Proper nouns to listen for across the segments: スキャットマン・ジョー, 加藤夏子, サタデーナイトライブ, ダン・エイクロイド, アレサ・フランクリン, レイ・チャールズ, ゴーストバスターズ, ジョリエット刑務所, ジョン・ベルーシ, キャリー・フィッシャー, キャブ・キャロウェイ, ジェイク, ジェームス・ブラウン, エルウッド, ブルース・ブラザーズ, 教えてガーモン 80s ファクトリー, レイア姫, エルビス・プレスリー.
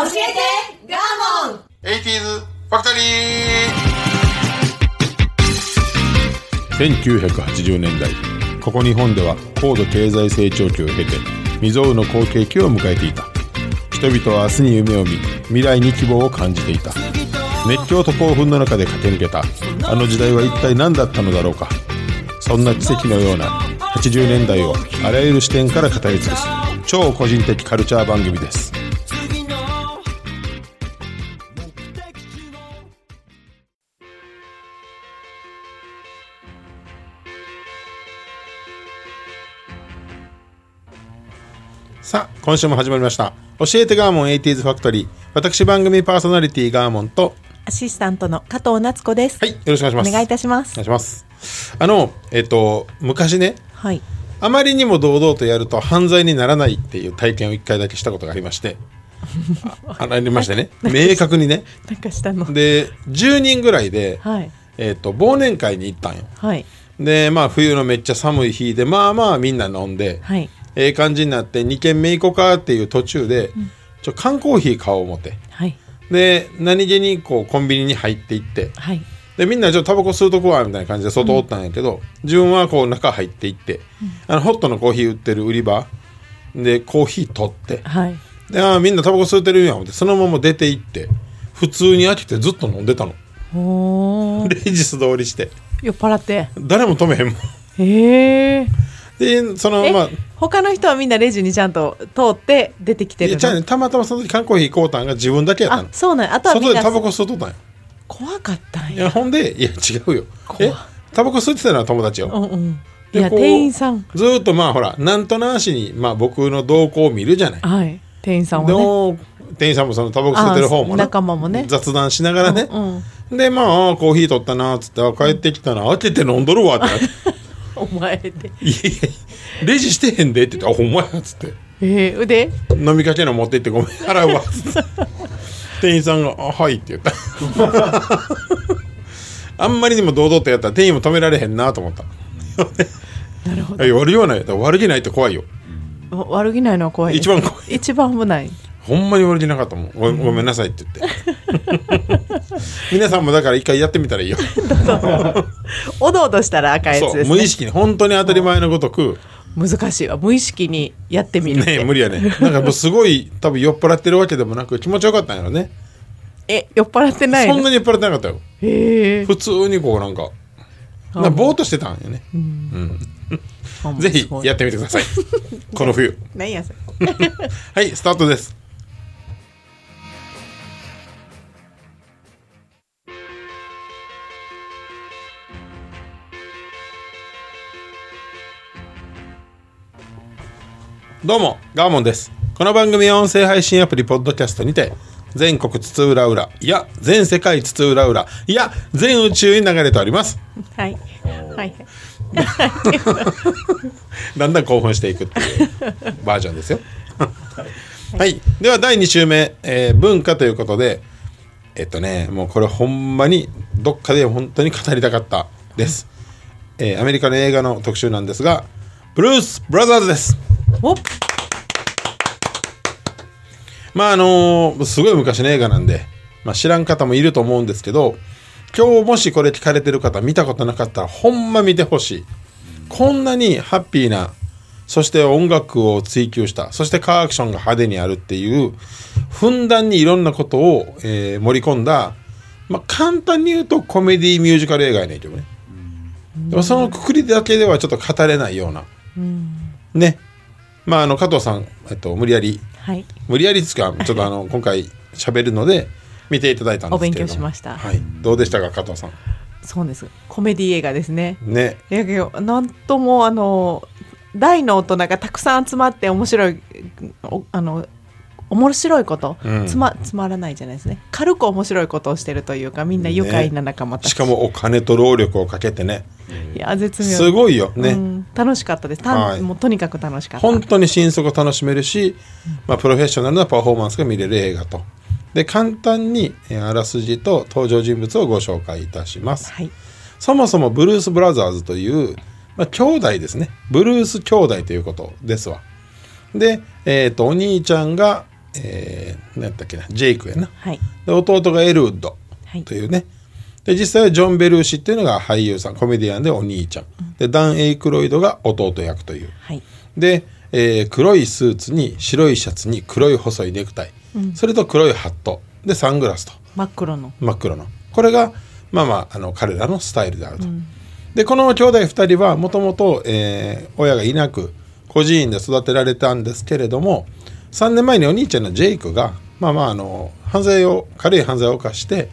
教えてガーモン 80s ファクトリー。1980年代、ここ日本では高度経済成長期を経て未曾有の好景気を迎えていた。人々は明日に夢を見、未来に希望を感じていた。熱狂と興奮の中で駆け抜けたあの時代は一体何だったのだろうか。そんな奇跡のような80年代をあらゆる視点から語り尽くす超個人的カルチャー番組です。さあ、今週も始まりました。教えてガーモン 80s ファクトリー。私、番組パーソナリティガーモンとアシスタントの加藤夏子です。はい、よろしくお願いします。お願いいたします。お願いします。昔ね、はい、あまりにも堂々とやると犯罪にならないっていう体験を1回だけしたことがありまして、ありましたね。明確にね。なんかしたの。で、10人ぐらいで、はい、忘年会に行ったんよ。はい。で、まあ冬のめっちゃ寒い日で、まあまあみんな飲んで、はい。ええ感じになって2軒目行こうかっていう途中で、うん、缶コーヒー買おう思って、はい、で何気にこうコンビニに入っていって、はい、でみんなタバコ吸うとこはみたいな感じで外おったんやけど、うん、自分はこう中入っていって、うん、ホットのコーヒー売ってる売り場でコーヒー取って、はい、でみんなタバコ吸うてるやん思ってそのまま出て行って普通に飽きてずっと飲んでたの。レジ素通りして酔っ払って誰も止めへんもん。へー。でまあ、他の人はみんなレジにちゃんと通って出てきてるの。いや、ね、たまたまその時缶コーヒー買うたんが自分だけやったの。あ、そうなん。あとはみんな外でタバコ吸うとったんや。怖かったんや。いや、ほんで、いや違うよ、タバコ吸ってたのは友達よ、うんうん、いや店員さんずっとまあほらなんとなしに、まあ、僕の動向を見るじゃない、はい、店員さんはね、店員さんもそのタバコ吸ってる方もね、仲間もね雑談しながらね、うんうん、でまあコーヒー取ったなっつって帰ってきたな開けて飲んどるわってお前でいやレジしてへんでって言って、あ、お前やつって、で飲みかけの持って行ってごめん払うわって店員さんがあはいって言ったあんまりにも堂々とやったら店員も止められへんなと思ったなるほど。悪いようない悪気ないって怖いよ。悪気ないのは怖い。一番怖い。一番危ない。ほんまに悪気なかったもん。 ごめんなさいって言って皆さんもだから一回やってみたらいいよおどおどしたら赤いやつですね。そう、無意識に本当に当たり前のごとく難しいわ。無意識にやってみるってねえ無理やねなんかもうすごい多分酔っ払ってるわけでもなく気持ちよかったんやろね。酔っ払ってないの？そんなに酔っ払ってなかったよ。へえ。普通にこうなんかぼーっとしてたんよね。うん、うん、ぜひやってみてくださいこの冬何やそれはいスタートです。どうも、ガーモンです。この番組は音声配信アプリポッドキャストにて全国津々浦々、いや全世界津々浦々、いや全宇宙に流れております。はいはいだんだん興奮していくっていうバージョンですよはい、では第2週目、文化ということでもうこれほんまにどっかで本当に語りたかったです、アメリカの映画の特集なんですが、ブルース・ブラザーズです。おまあすごい昔の映画なんで、まあ、知らん方もいると思うんですけど、今日もしこれ聞かれてる方見たことなかったらほんま見てほしい。こんなにハッピーな、そして音楽を追求した、そしてカーアクションが派手にあるっていうふんだんにいろんなことを、盛り込んだ、まあ、簡単に言うとコメディミュージカル映画やねんけどね。でもそのくくりだけではちょっと語れないようなね。まあ、加藤さん、無理やりですか、ちょっと今回喋るので見ていただいたんですけれどもお勉強しました、はい、どうでしたか加藤さん。そうです、コメディ映画ですね。ね、なんとも大の大人がたくさん集まって面白いこと、うん、つまらないじゃないですね。軽く面白いことをしてるというか、みんな愉快な仲間たち、ね、しかもお金と労力をかけてね。いや絶妙、すごいよね、うん、楽しかったです、はい、もうとにかく楽しかった。本当に心底楽しめるし、まあ、プロフェッショナルなパフォーマンスが見れる映画と。で、簡単にあらすじと登場人物をご紹介いたします、はい、そもそもブルース・ブラザーズという、まあ、兄弟ですね。ブルース兄弟ということですわ。で、お兄ちゃんが何やったっけな、ジェイクやな、はい、で弟がエルウッドというね、はい、で実際はジョン・ベルーシっていうのが俳優さん、コメディアンでお兄ちゃん、うん、でダン・エイクロイドが弟役という、はい、で、黒いスーツに白いシャツに黒い細いネクタイ、うん、それと黒いハットでサングラスと真っ黒のこれがまあまあ、彼らのスタイルであると、うん、でこの兄弟2人はもともと親がいなく孤児院で育てられたんですけれども、3年前にお兄ちゃんのジェイクがまあまあ軽い犯罪を犯して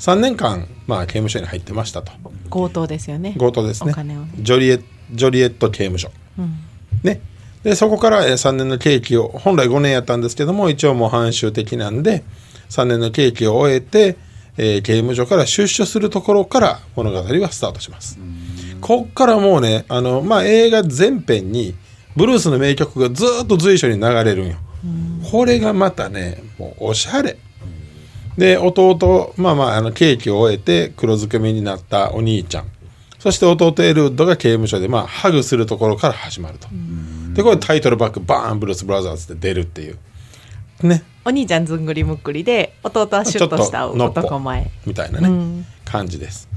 3年間まあ刑務所に入ってましたと。強盗ですね。お金をね、ジョリエット刑務所、うん、ね。でそこから3年の刑期を、本来5年やったんですけども一応もう半周的なんで3年の刑期を終えて、刑務所から出所するところから物語がスタートします。こっからもうね、まあ、映画全編にブルースの名曲がずっと随所に流れるんよ。これがまたね、もうおしゃれで、弟、まあまあ、刑期を終えて黒ずくめになったお兄ちゃん、そして弟エルウッドが刑務所で、まあ、ハグするところから始まると。でこれタイトルバックバーンブルースブラザーズで出るっていうね。お兄ちゃんずんぐりむっくりで、弟はシュッとした男前みたいなね、うん、感じです。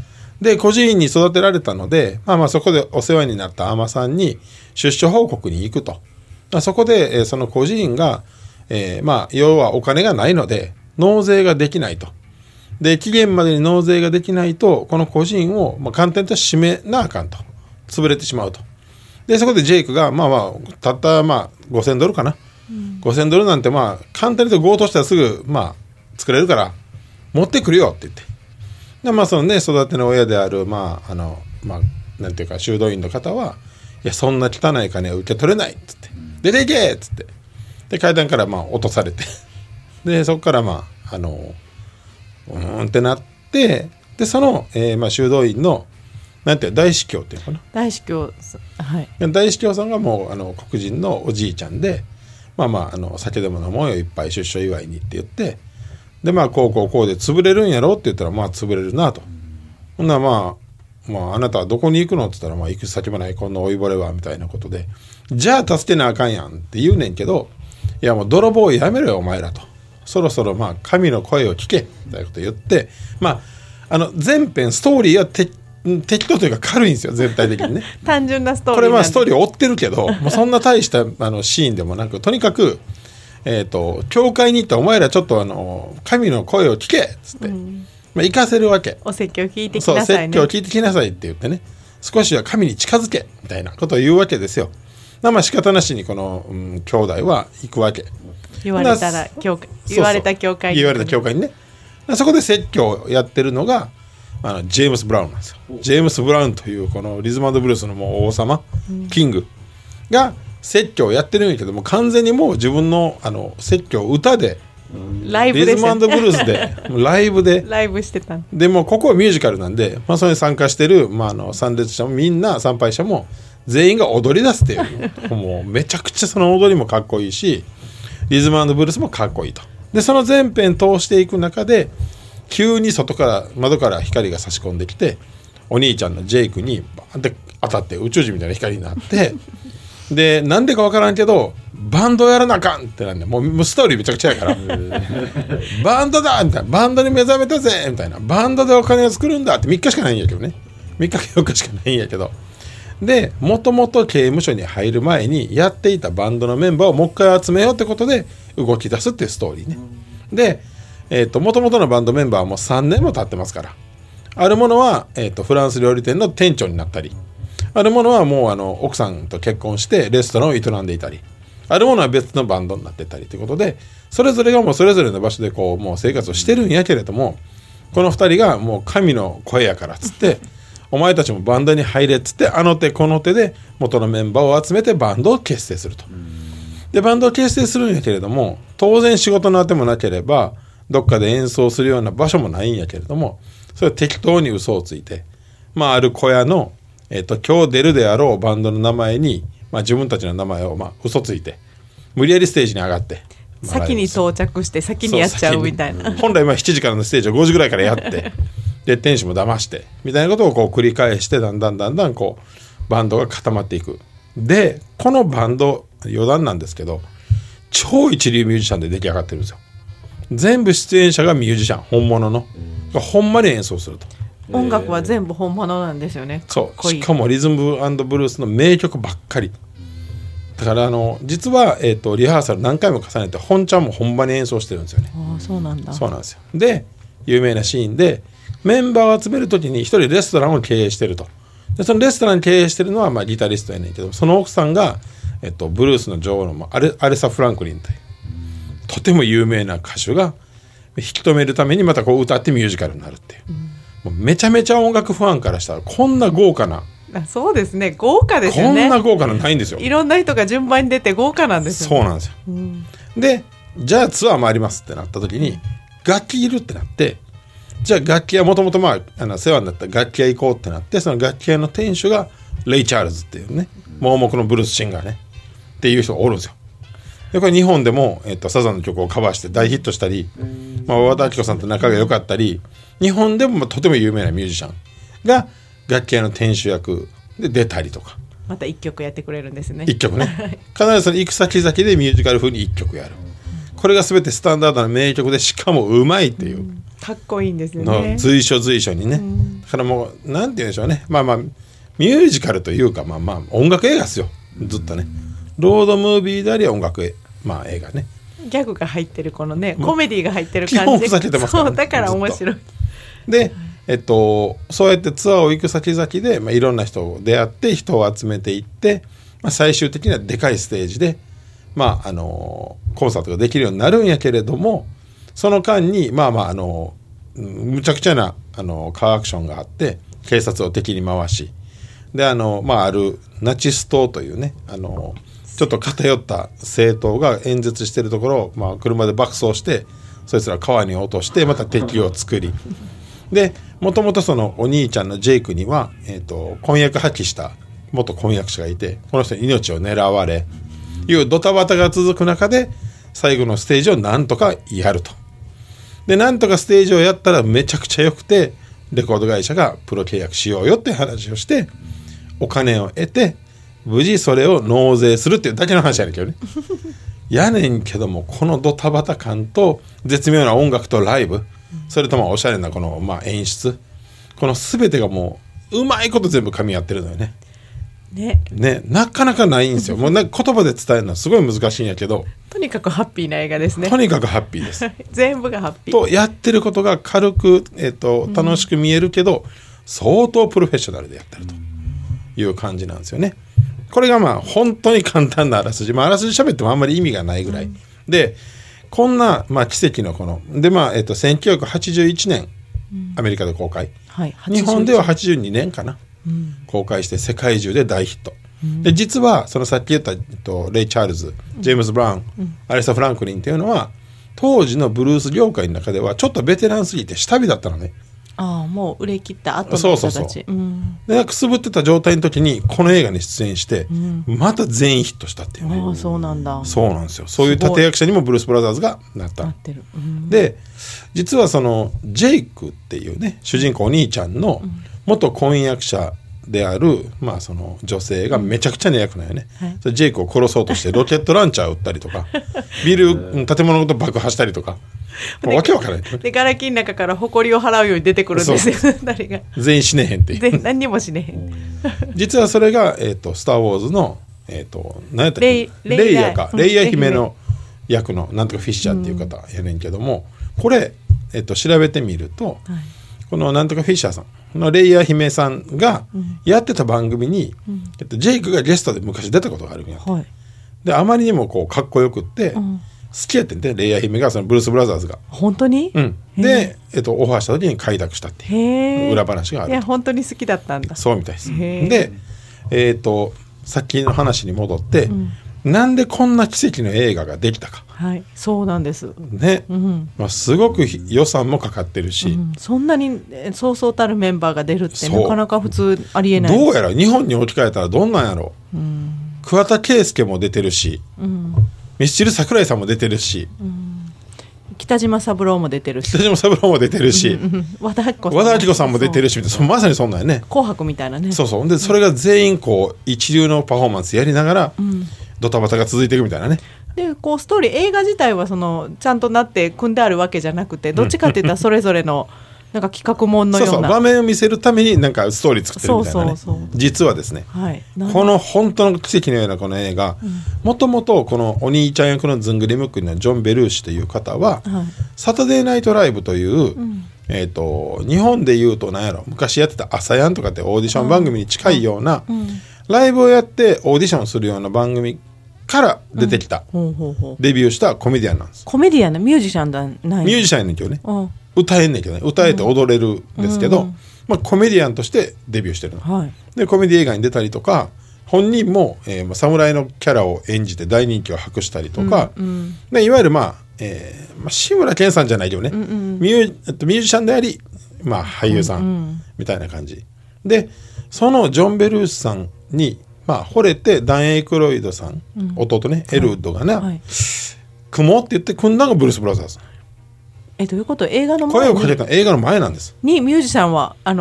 で孤児院に育てられたので、まあ、まあそこでお世話になった海女さんに出所報告に行くと。そこで、その孤児院が、まあ、要はお金がないので納税ができないと。で期限までに納税ができないとこの孤児院を、まあ、簡単に閉めなあかんと、潰れてしまうと。でそこでジェイクが、まあまあ、たったまあ$5,000かな、うん、$5,000なんてまあ簡単にと強盗したらすぐまあ作れるから持ってくるよって言って、でまあそのね、育ての親であるまあまあなんていうか修道院の方は、いやそんな汚い金は受け取れないっつって、出ていけっつって、で階段からまあ落とされてでそこからまあうんってなって、でその、まあ修道院のなんて大司教っていうのかな、はい、大司教さんがもう黒人のおじいちゃんで、まあまあ酒でも飲もうよいっぱい出所祝いにって言って、でまあこうで潰れるんやろって言ったら、まあ潰れるなと。ほんならまああなたはどこに行くのって言ったら、まあ行く先もない、こんな老いぼれはみたいなことで、じゃあ助けなあかんやんって言うねんけど、いやもう泥棒やめろよお前らと、そろそろまあ神の声を聞けみたいなこと言って、まあ前編ストーリーは適当というか軽いんですよ全体的にね単純なストーリー、これまあストーリーを追ってるけどもうそんな大したシーンでもなく、とにかく教会に行ったお前らちょっと神の声を聞けっつって、うんまあ、行かせるわけ。お説教聞いてきなさいね、そう説教聞いてきなさいって言ってね、少しは神に近づけみたいなことを言うわけですよ。まあ仕方なしにこの、兄弟は行くわけ。言われた教会にね。そこで説教をやってるのがジェームス・ブラウンなんですよ。ジェームス・ブラウンというこのリズム&ブルースのもう王様、うん、キングが説教をやってるんやけども、完全にもう自分の説教を歌でライブで、ね、リズム&ブルースでライブしてた。でもここはミュージカルなんで、まあ、それに参加してる、まあ、参列者もみんな参拝者も全員が踊り出すっていうもうめちゃくちゃその踊りもかっこいいし、リズム&ブルースもかっこいいと。でその前編通していく中で急に外から窓から光が差し込んできて、お兄ちゃんのジェイクにバーンって当たって宇宙人みたいな光になってでなんでか分からんけどバンドやらなあかんってなんで、もうストーリーめちゃくちゃやからバンドだみたいな、バンドに目覚めたぜみたいな、バンドでお金を作るんだって3日しかないんやけどね、3日か4日しかないんやけど、でもともと刑務所に入る前にやっていたバンドのメンバーをもう一回集めようってことで動き出すっていうストーリーね。で元々のバンドメンバーはもう3年も経ってますから、あるものは、フランス料理店の店長になったり、あるものはもう奥さんと結婚してレストランを営んでいたり、あるものは別のバンドになってたりということで、それぞれがもうそれぞれの場所でこうもう生活をしてるんやけれども、この2人がもう神の声やからっつってお前たちもバンドに入れっつって、あの手この手で元のメンバーを集めてバンドを結成すると。でバンドを結成するんやけれども、当然仕事のあてもなければどっかで演奏するような場所もないんやけれども、それは適当に嘘をついて、まあ、ある小屋の、今日出るであろうバンドの名前に、まあ、自分たちの名前を、まあ、嘘ついて無理やりステージに上がって、まあ、先に到着して先にやっちゃうみたいな、本来は7時からのステージを5時ぐらいからやってで店主も騙してみたいなことをこう繰り返して、だんだんこうバンドが固まっていく。でこのバンド余談なんですけど、超一流ミュージシャンで出来上がってるんですよ。全部出演者がミュージシャン、本物の、ほんまに演奏すると。音楽は全部本物なんですよね。そう。しかもリズム&ブルースの名曲ばっかり。だから実は、リハーサル何回も重ねて本ちゃんも本場に演奏してるんですよね。ああ、そうなんだ。そうなんですよ。で、有名なシーンでメンバーを集めるときに一人レストランを経営してると。でそのレストラン経営してるのは、まあ、ギタリストやねんけど、その奥さんが、ブルースの女王のアレサ・フランクリンというとても有名な歌手が引き止めるためにまたこう歌ってミュージカルになるっていう、もうめちゃめちゃ音楽ファンからしたらこんな豪華な、そうですね、豪華ですよね。こんな豪華なのないんですよ。いろんな人が順番に出て豪華なんですよね。そうなんですよ、でじゃあツアー回りますってなった時に楽器いるってなって、じゃあ楽器屋、もともと世話になった楽器屋行こうってなって、その楽器屋の店主がレイ・チャールズっていうね、盲目のブルースシンガーねっていう人がおるんですよ。でこれ日本でも、サザンの曲をカバーして大ヒットしたり、和田アキ子さんと仲が良かったり、日本でも、とても有名なミュージシャンが楽器屋の店主役で出たりとか。また1曲やってくれるんですね。1曲ね必ずその行く先々でミュージカル風に1曲やる、これが全てスタンダードな名曲で、しかもうまいっていう、かっこいいんですよね。随所随所にね、だからもうなんて言うんでしょうね、まあまあミュージカルというか、まあまあ音楽映画ですよ、ずっとね。ロードムービーであり音楽映画ね、ギャグが入ってる、このねコメディが入ってる感じ、基本ふざけてますからね。そうだから面白いで、そうやってツアーを行く先々で、いろんな人を出会って人を集めていって、最終的にはでかいステージで、コンサートができるようになるんやけれども、その間にむちゃくちゃなカーアクションがあって、警察を敵に回しで、あるナチス党というね、ちょっと偏った政党が演説してるところを、車で爆走して、そいつら川に落としてまた敵を作りで、もともとそのお兄ちゃんのジェイクには、婚約破棄した元婚約者がいて、この人に命を狙われいうドタバタが続く中で、最後のステージをなんとかやると。でなんとかステージをやったらめちゃくちゃ良くて、レコード会社がプロ契約しようよって話をして、お金を得て無事それを納税するっていうだけの話やねんけどねやねんけども、このドタバタ感と絶妙な音楽とライブ、それとおしゃれなこの演出、この全てがもううまいこと全部噛み合ってるのよね。ね、なかなかないんですよ。もう言葉で伝えるのはすごい難しいんやけどとにかくハッピーな映画ですね。とにかくハッピーです全部がハッピーとやってることが軽く、楽しく見えるけど、相当プロフェッショナルでやってるという感じなんですよね。これが本当に簡単なあらすじ、あらすじ喋ってもあんまり意味がないぐらい、でこんな、奇跡のこので、1981年アメリカで公開、日本では82年かな、公開して世界中で大ヒット、で実はそのさっき言った、レイ・チャールズ、ジェームズ・ブラウン、アレサ・フランクリンというのは当時のブルース業界の中ではちょっとベテランすぎて下火だったのね。ああ、もう売れ切った後の人たち。そう、でくすぶってた状態の時にこの映画に出演して、また全員ヒットしたっていうね。ああ、そうなんだ。そうなんですよ。そういう立役者にもブルース・ブラザーズがなった。なってる。で実はそのジェイクっていうね、主人公お兄ちゃんの元婚約者である、その女性がめちゃくちゃな役なんよね、それジェイクを殺そうとしてロケットランチャーを撃ったりとかビル建物ごと爆破したりとかわけわからない。でガラキの中から埃を払うように出てくるんですよ誰が全員死ねへんっていう、何にも死ねへん実はそれが、スター・ウォーズの、何やったっけ、レイヤ姫の役のなんとかフィッシャーっていう方やねんけども、これ、調べてみると、このなんとかフィッシャーさんのレイヤー姫さんがやってた番組に、ジェイクがゲストで昔出たことがあるんやって、であまりにもこうかっこよくって、好きやってんて、レイヤー姫が、そのブルース・ブラザーズが本当に、で、オファーした時に快諾したっていう裏話がある。いや本当に好きだったんだそうみたいです。で、さっきの話に戻って、なんでこんな奇跡の映画ができたか、そうなんです、すごく予算もかかってるし、そんなにそうそうたるメンバーが出るってなかなか普通ありえない。どうやら日本に置き換えたらどんなんやろう、桑田佳祐も出てるし、ミスチル桜井さんも出てるし、北島三郎も出てるし、和田アキ子さんも出てるし、まさにそんなんやね、紅白みたいなね。でそれが全員こう一流のパフォーマンスやりながら、ドタバタが続いていくみたいなね。でこうストーリー映画自体はそのちゃんとなって組んであるわけじゃなくて、どっちかっていったらそれぞれのなんか企画もんのようなそうそう場面を見せるためになんかストーリー作ってるみたいなね。そうそうそう実はですね、はい、この本当の奇跡のようなこの映画、もともとこのお兄ちゃん役のずんぐりむっくりのジョン・ベルーシという方は、はい、サタデーナイトライブという、日本でいうと何やろ昔やってた朝やんとかってオーディション番組に近いような、ライブをやってオーディションするような番組から出てきた、デビューしたコメディアンなんです。コメディアンなミュージシャンだないミュージシャンやねんけどね、歌えんねんけどね、歌えて踊れるんですけど、まあ、コメディアンとしてデビューしてるの、でコメディ映画に出たりとか、本人も、侍のキャラを演じて大人気を博したりとか、でいわゆる、まあ、志村けんさんじゃないけどね、ミュージシャンであり、まあ、俳優さんみたいな感じ、でそのジョン・ベルーシさんに、まあ、惚れてダン・エイクロイドさん、弟ねエルウッドがね、組もうって言って組んだのがブルース・ブラザーズ。どういうこと？映画の前に声をかけた映画の前なんですにミュージシャンはユニ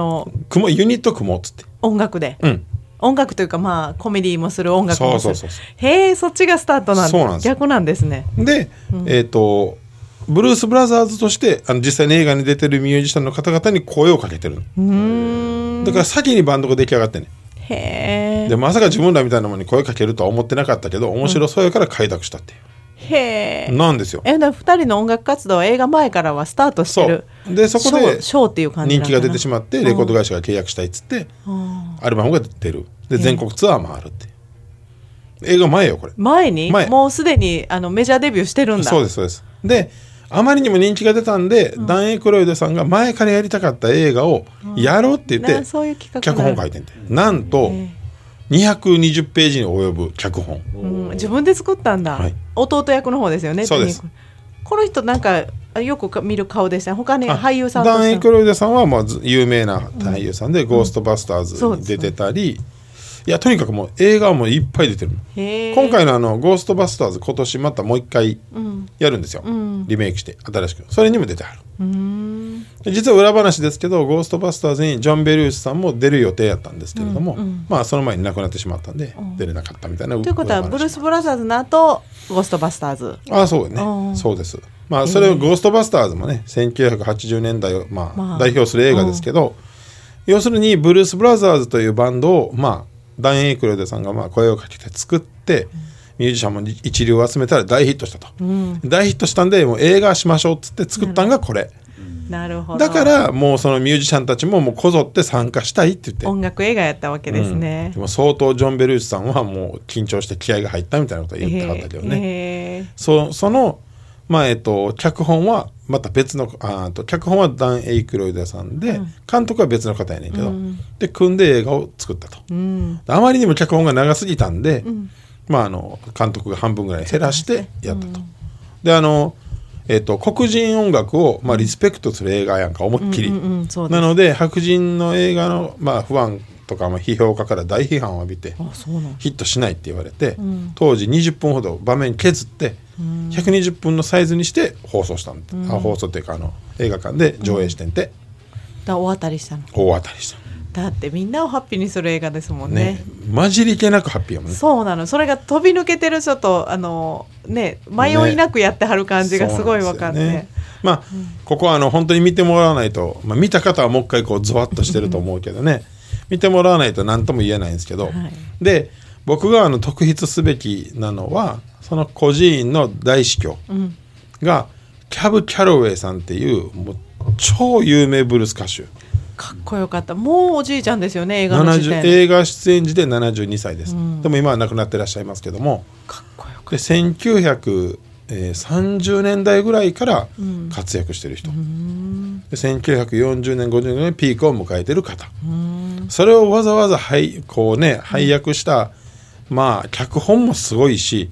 ット組もうっつって音楽で、音楽というか、まあ、コメディもする音楽もする。へえ、そっちがスタートなんです。そうなんです、逆なんですね。で、ブルース・ブラザーズとして実際に映画に出てるミュージシャンの方々に声をかけてるの。だから先にバンドが出来上がってね。へえ。でまさか自分らみたいなものに声かけるとは思ってなかったけど、面白そうやから開拓したっていう。へえ。なんですよ。だから2人の音楽活動は映画前からはスタートしてる。そうでそこで人気が出てしまってレコード会社が契約したいっつって、アルバムが出る。で全国ツアーもあるって。映画前よこれ。前もうすでにメジャーデビューしてるんだ。そうですそうです。であまりにも人気が出たんで、ダン・エイクロイドさんが前からやりたかった映画をやろうって言って、脚本書いてんて、なんと220ページに及ぶ脚本、自分で作ったんだ、弟役の方ですよね。そうです。この人なんかよく見る顔でした。他に俳優さんとしてダン・エイクロイドさんはまあ有名な俳優さんで、ゴーストバスターズに出てたり、いやとにかくもう映画もいっぱい出てる。今回のゴーストバスターズ今年またもう一回やるんですよ、リメイクして新しく。それにも出てはる。実は裏話ですけど、ゴーストバスターズにジョン・ベルーシさんも出る予定やったんですけれども、まあその前に亡くなってしまったんで出れなかったみたいな。ということはブルース・ブラザーズの後ゴーストバスターズ。ああそうね、そうです。まあそれをゴーストバスターズもね、1980年代をまあ代表する映画ですけど、要するにブルース・ブラザーズというバンドをまあダン・エイクロイドさんがまあ声をかけて作って、ミュージシャンも一流を集めたら大ヒットしたと、大ヒットしたんでもう映画しましょうっつって作ったのがこれ。なるほど。だからもうそのミュージシャンたちももうこぞって参加したいって言って音楽映画やったわけですね、でも相当ジョン・ベルーシさんはもう緊張して気合が入ったみたいなことは言ってはったけどね。その、まあ脚本はまた別の脚本はダン・エイクロイドさんで、監督は別の方やねんけど、で組んで映画を作ったと、あまりにも脚本が長すぎたんで、まあ、監督が半分ぐらい減らしてやったと、で黒人音楽を、まあ、リスペクトする映画やんか、思いっきり、なので白人の映画の、まあ、不安とか、まあ、批評家から大批判を浴びてヒットしないって言われて、当時20分ほど場面削って120分のサイズにして放送したんで、放送っていうか映画館で上映してんて、だ大当たりしたの。大当たりした。だってみんなをハッピーにする映画ですもんね。混じり気なくハッピーやもんね。そうなの。それが飛び抜けてる、ちょっとね、迷いなくやってはる感じがすごい分かって、まあここは本当に見てもらわないと、見た方はもう一回こうゾワッとしてると思うけどね見てもらわないと何とも言えないんですけど、で僕が特筆すべきなのは、その孤児院の大司教がキャブ・キャロウェイさんっていう、もう超有名ブルース歌手。かっこよかった。もうおじいちゃんですよね、映画の時点。映画出演時で72歳です、でも今は亡くなってらっしゃいますけども、かっこよかった。で1930年代ぐらいから活躍してる人、で1940年50年ぐらいにピークを迎えてる方、それをわざわざこうね、配役した、まあ脚本もすごいし、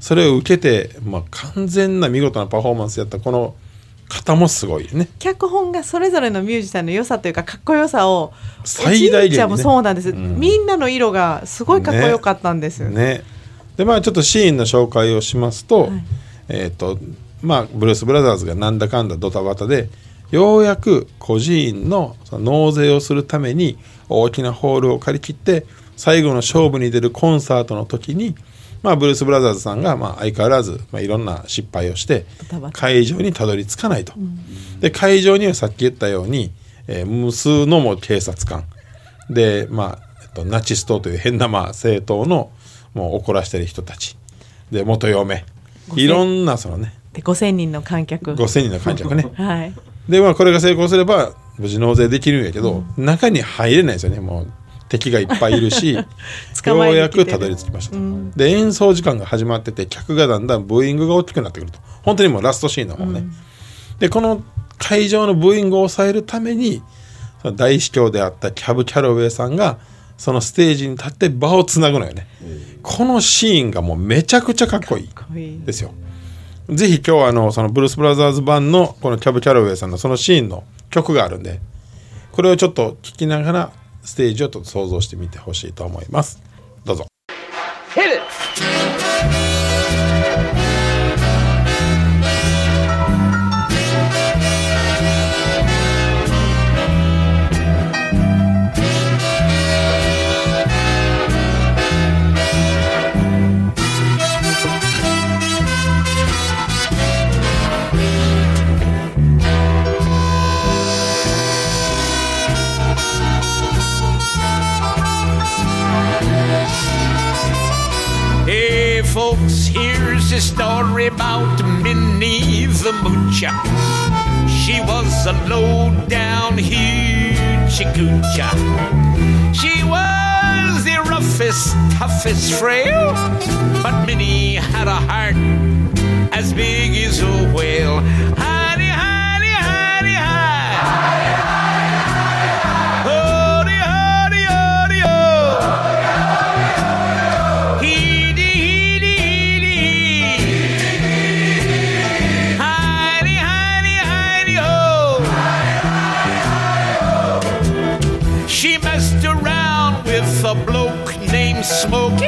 それを受けて、まあ、完全な見事なパフォーマンスやったこの方もすごいね。脚本がそれぞれのミュージシャンの良さというか、かっこよさを最大限に、ね、おじいちゃんもそうなんです、みんなの色がすごいかっこよかったんですよ ね。でまあちょっとシーンの紹介をしますと、まあブルース・ブラザーズがなんだかんだドタバタでようやく孤児院の納税をするために大きなホールを借り切って、最後の勝負に出るコンサートの時にまあ、ブルース・ブラザーズさんがまあ相変わらずまあいろんな失敗をして会場にたどり着かないと、うん、で会場にはさっき言ったように、無数のも警察官で、まあナチス党という変なまあ政党のもう怒らしてる人たちで元嫁いろんなそのねで5000人の観客ね、はい、でまあ、これが成功すれば無事納税できるんやけど、うん、中に入れないですよね。もう敵がいっぱいいるしようやくたどり着きましたと、うん、で演奏時間が始まってて客がだんだんブーイングが大きくなってくると本当にもうラストシーンの方ね、うん、でこの会場のブーイングを抑えるために大司教であったキャブ・キャロウェイさんがそのステージに立って場をつなぐのよね、うん、このシーンがもうめちゃくちゃかっこいいですよ。ぜひ今日はそのブルース・ブラザーズ版のこのキャブ・キャロウェイさんのそのシーンの曲があるんでこれをちょっと聴きながらステージをちょっと想像してみてほしいと思います。どうぞ。Folks, here's a story about Minnie the Moocher. She was a low-down hoochie-coocher. She was the roughest, toughest frail, but Minnie had a heart as big as a whale. Hi-de, hi-de, hi-de, hi. Smokey,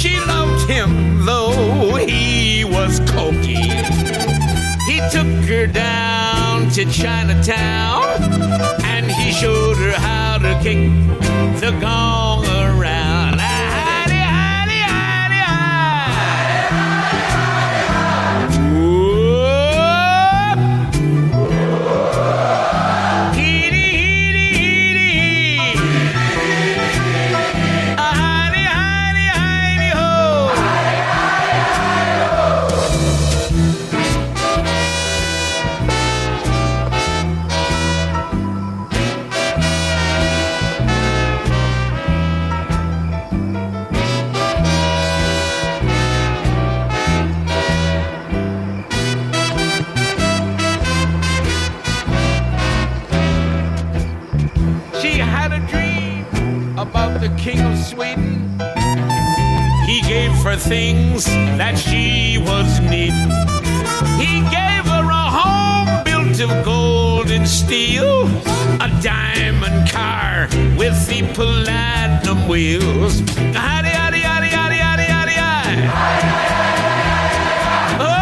she loved him though he was cokey. He took her down to Chinatown and he showed her how to kick the gong around. Hi-de, hi-de, hi-de, hi. Whoa. Heedy, heedy, heedy, heedy. King of Sweden, he gave her things that she was needing. He gave her a home built of gold and steel, a diamond car with the platinum wheels. Howdy, howdy, howdy, howdy, howdy, howdy,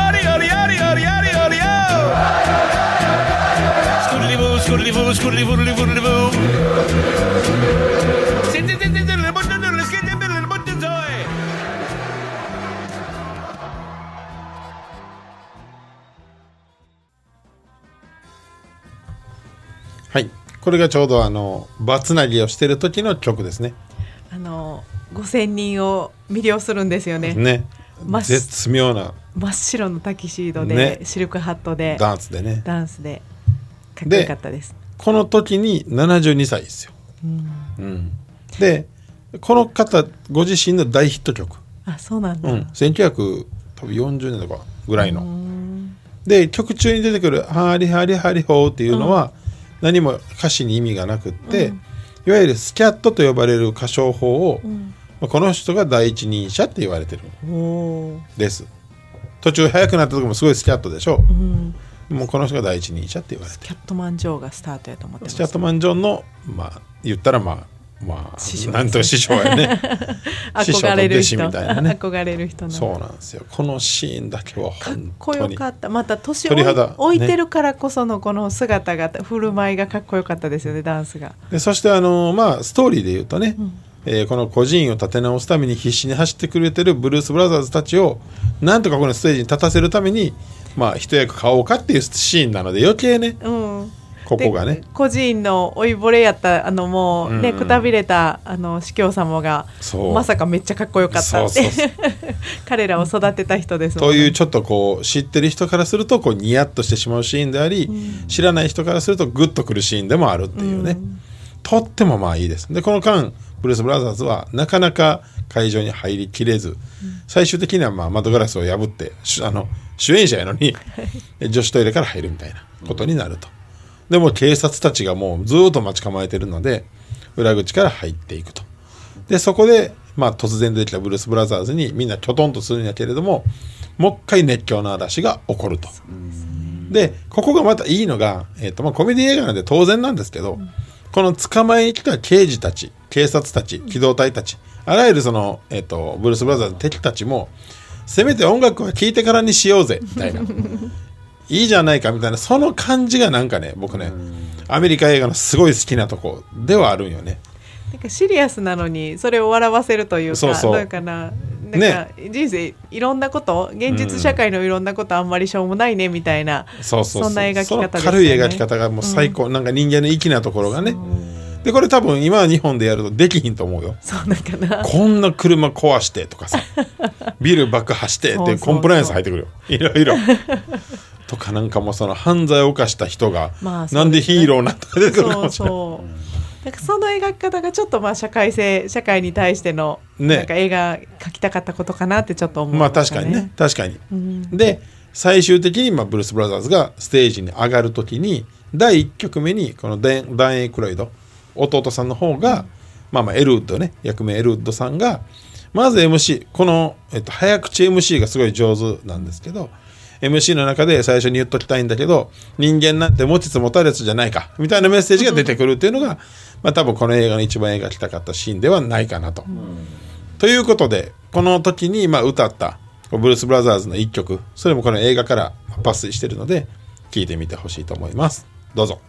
howdy, howdy, howdy, howdy, howdy, howdy. Scoodly boo, scoodly boo, scoodly boo, scoodly boo.はい、これがちょうど場つなぎをしている時の曲ですね。5000人を魅了するんですよね。ね、絶妙な真っ白のタキシードで、ね、シルクハットでダンスでね、ダンスでかっこよかったです。でこの時に72歳ですよ、うんうん、でこの方ご自身の大ヒット曲、あ、そうなんだ、うん、1940年とかぐらいの、うんで曲中に出てくるハリハリハリホーっていうのは、うん、何も歌詞に意味がなくって、うん、いわゆるスキャットと呼ばれる歌唱法を、うん、この人が第一人者って言われてるです。途中速くなった時もすごいスキャットでしょ、うん、もうこの人が第一人者って言われてる。スキャットマン・ジョーがスタートやと思ってます。スキャットマン・ジョーの、まあ、言ったらなんと師匠やね師匠と弟子みたいなね憧れる人の。そうなんですよ。このシーンだけは本当にかっこよかった。また年を置いてるからこそのこの姿が、ね、振る舞いがかっこよかったですよね、ダンスが。でそしてまあストーリーで言うとね、うん、この個人を立て直すために必死に走ってくれてるブルース・ブラザーズたちをなんとかこのステージに立たせるために、まあ、一役買おうかっていうシーンなので余計ね、うん、ここがね個人の老いぼれやったもうね、うんうん、くたびれた司教様がまさかめっちゃかっこよかったってそう彼らを育てた人ですもんね。というちょっとこう知ってる人からするとこうニヤッとしてしまうシーンであり、うん、知らない人からするとグッとくるシーンでもあるっていうね、うん、とってもまあいいです。でこの間ブルース・ブラザーズはなかなか会場に入りきれず、最終的にはまあ窓ガラスを破って主演者やのに女子トイレから入るみたいなことになると。でも警察たちがもうずっと待ち構えてるので裏口から入っていくと。でそこでまあ突然出てきたブルース・ブラザーズにみんなきょとんとするんやけれども、もう一回熱狂の嵐が起こると。でここがまたいいのが、まあコメディ映画なんで当然なんですけど、この捕まえに来た刑事たち、警察たち、機動隊たち、あらゆるその、ブルース・ブラザーズの敵たちも、せめて音楽は聴いてからにしようぜみたいな、いいじゃないかみたいな、その感じがなんかね、僕ね、アメリカ映画のすごい好きなとこではあるんよね。なんかシリアスなのにそれを笑わせるというか、そうそう、どうかな。なんか人生いろんなこと、ね、現実社会のいろんなことあんまりしょうもないねみたいな、そんな描き方ですね。軽い描き方がもう最高、うん、なんか人間の粋なところがね。でこれ多分今日本でやるとできひんと思うよ。そうなんかな、こんな車壊してとかさビル爆破してってコンプライアンス入ってくるよいろいろとか、なんかもうその犯罪を犯した人が、まあそうですね、なんでヒーローになったか出てくるかもしれない。そうそうなんかその描き方がちょっとまあ社会に対してのなんか映画描きたかったことかなってちょっと思いましたね。まあ確かにね、確かに、うん、で最終的にまあブルース・ブラザーズがステージに上がるときに第1曲目にこのダン・エイクロイド弟さんの方が、うん、まあエルウッドね、役名エルウッドさんがまず MC この、早口 MC がすごい上手なんですけど、 MC の中で最初に言っときたいんだけど人間なんて持ちつ持たれつじゃないかみたいなメッセージが出てくるっていうのが、うんまあ、多分この映画の一番描きたかったシーンではないかなと、うん、ということでこの時にまあ歌ったブルース・ブラザーズの一曲、それもこの映画から抜粋しているので聴いてみてほしいと思います。どうぞ。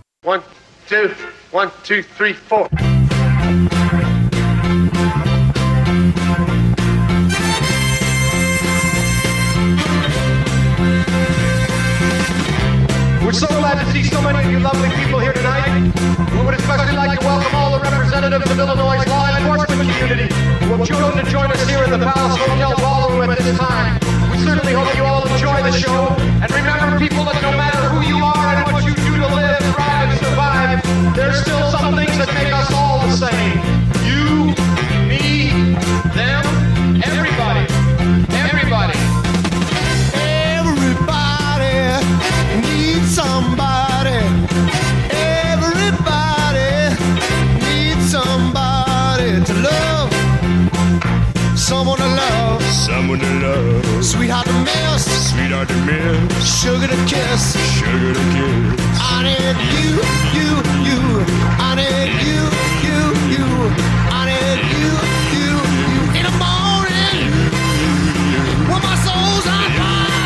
1,2,1,2,3,4 We're so glad to see so many of you lovely people here tonight.We would especially like to welcome all the representatives of Illinois' law enforcement community who have chosen to join us here in the Palace Hotel Ballroom at this time. We certainly hope you all enjoy the show, and remember people that no matter who you are and what you do to live, thrive, and survive, there's still some things that make us all the same. You, me, them, everybody, everybody. Everybody needs somebody.Someone to love, someone to love. Sweetheart to miss, sweetheart to miss. Sugar to kiss, sugar to kiss. I need you, you, you. I need you, you, you. I need you, you, you. In the morning, when my soul's on fire.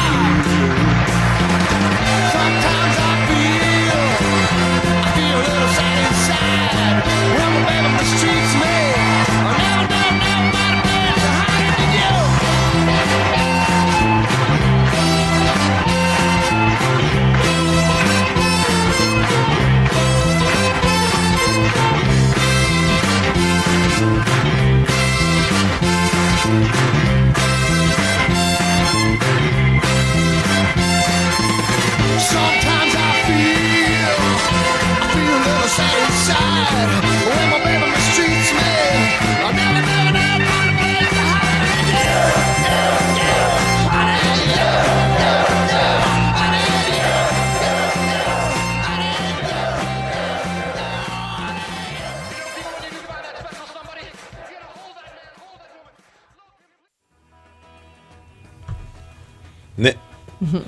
Sometimes I feel a little sad inside. When my baby mistreats me, I never. Sometimes I feel a little sad inside. When my baby mistreats me, I never want to be at the high. Yeah, yeah, yeah.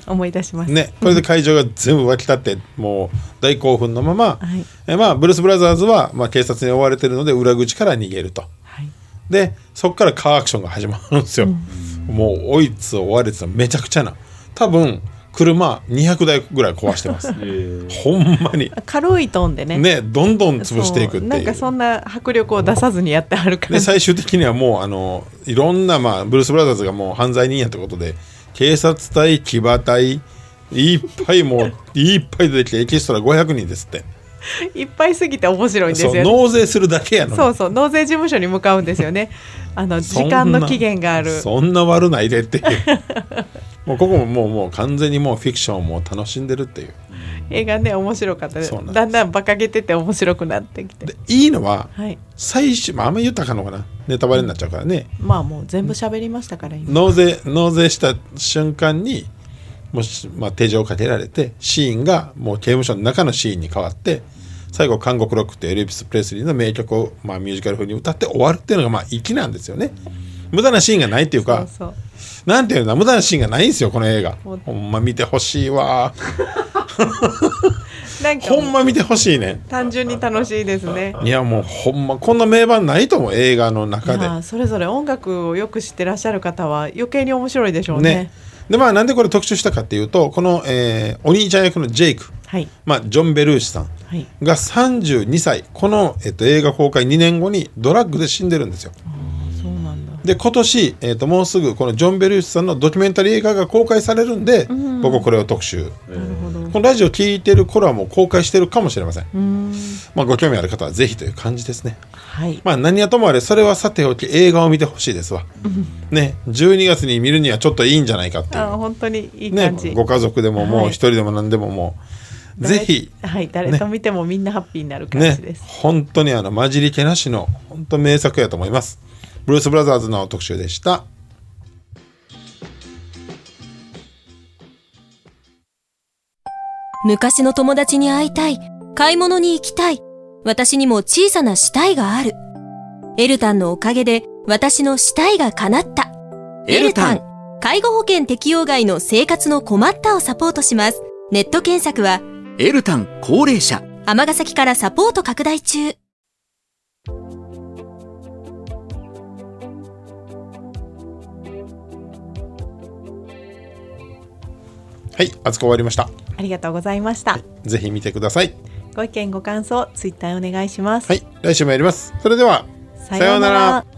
思い出しますね。これで会場が全部沸き立ってもう大興奮のまま、はいまあ、ブルース・ブラザーズは、まあ、警察に追われてるので裏口から逃げると、はい、でそこからカーアクションが始まるんですよ、うん、もう追いつ追われてためちゃくちゃな、多分車200台ぐらい壊してます。ほんまに軽いトンで ねどんどん潰していくっていう、なんかそんな迫力を出さずにやってはるから、で最終的にはもういろんな、ブルース・ブラザーズがもう犯罪人やってことで警察隊、騎馬隊いっぱいもういっぱい出てきてエキストラ500人ですって。いっぱいすぎて面白いんですよね。そう、納税するだけやのに。そうそう、納税事務所に向かうんですよね。時間の期限がある。そんな悪ないでっていうもうここももう完全にもうフィクションを楽しんでるっていう映画ね。面白かったです。だんだん馬鹿げてて面白くなってきて、でいいのは、はい、最終、あんまり言ったかのかな、ネタバレになっちゃうからね、もう全部喋りましたから今。納税した瞬間にもし、手錠をかけられてシーンがもう刑務所の中のシーンに変わって、最後韓国ロックってエルビス・プレスリーの名曲を、ミュージカル風に歌って終わるっていうのが粋なんですよね。無駄なシーンがないっていうか、そうそう、なんていうの、無駄なシーンがないんですよこの映画。ほんま見てほしいわなんかほんま見てほしいね。単純に楽しいですね。いやもうほんまこんな名盤ないと思う映画の中で。それぞれ音楽をよく知ってらっしゃる方は余計に面白いでしょうね。でなんでこれ特集したかっていうと、この、お兄ちゃん役のジェイク、はい、ジョン・ベルーシさんが32歳、この、映画公開2年後にドラッグで死んでるんですよ。そうなんだ。で今年、もうすぐこのジョン・ベルーシさんのドキュメンタリー映画が公開されるんで、僕はこれを特集。なるほど。このラジオ聞いてる頃はもう公開してるかもしれません。ご興味ある方はぜひという感じですね。はい。何はともあれ、それはさておき映画を見てほしいですわ。ね、12月に見るにはちょっといいんじゃないかっていう。本当にいい感じ。ね、ご家族でももう一人でも何でももう、はい、ぜひ、はい、誰と見てもみんなハッピーになる感じです。ね、本当に混じり気なしの本当名作やと思います。ブルース・ブラザーズの特集でした。昔の友達に会いたい、買い物に行きたい、私にも小さな死体がある。エルタンのおかげで私の死体が叶った。エルタン、介護保険適用外の生活の困ったをサポートします。ネット検索はエルタン高齢者。尼崎からサポート拡大中。はい、あつこ終わりました。ありがとうございました、はい、ぜひ見てください。ご意見ご感想、ツイッターお願いします。はい、来週もやります。それではさようなら。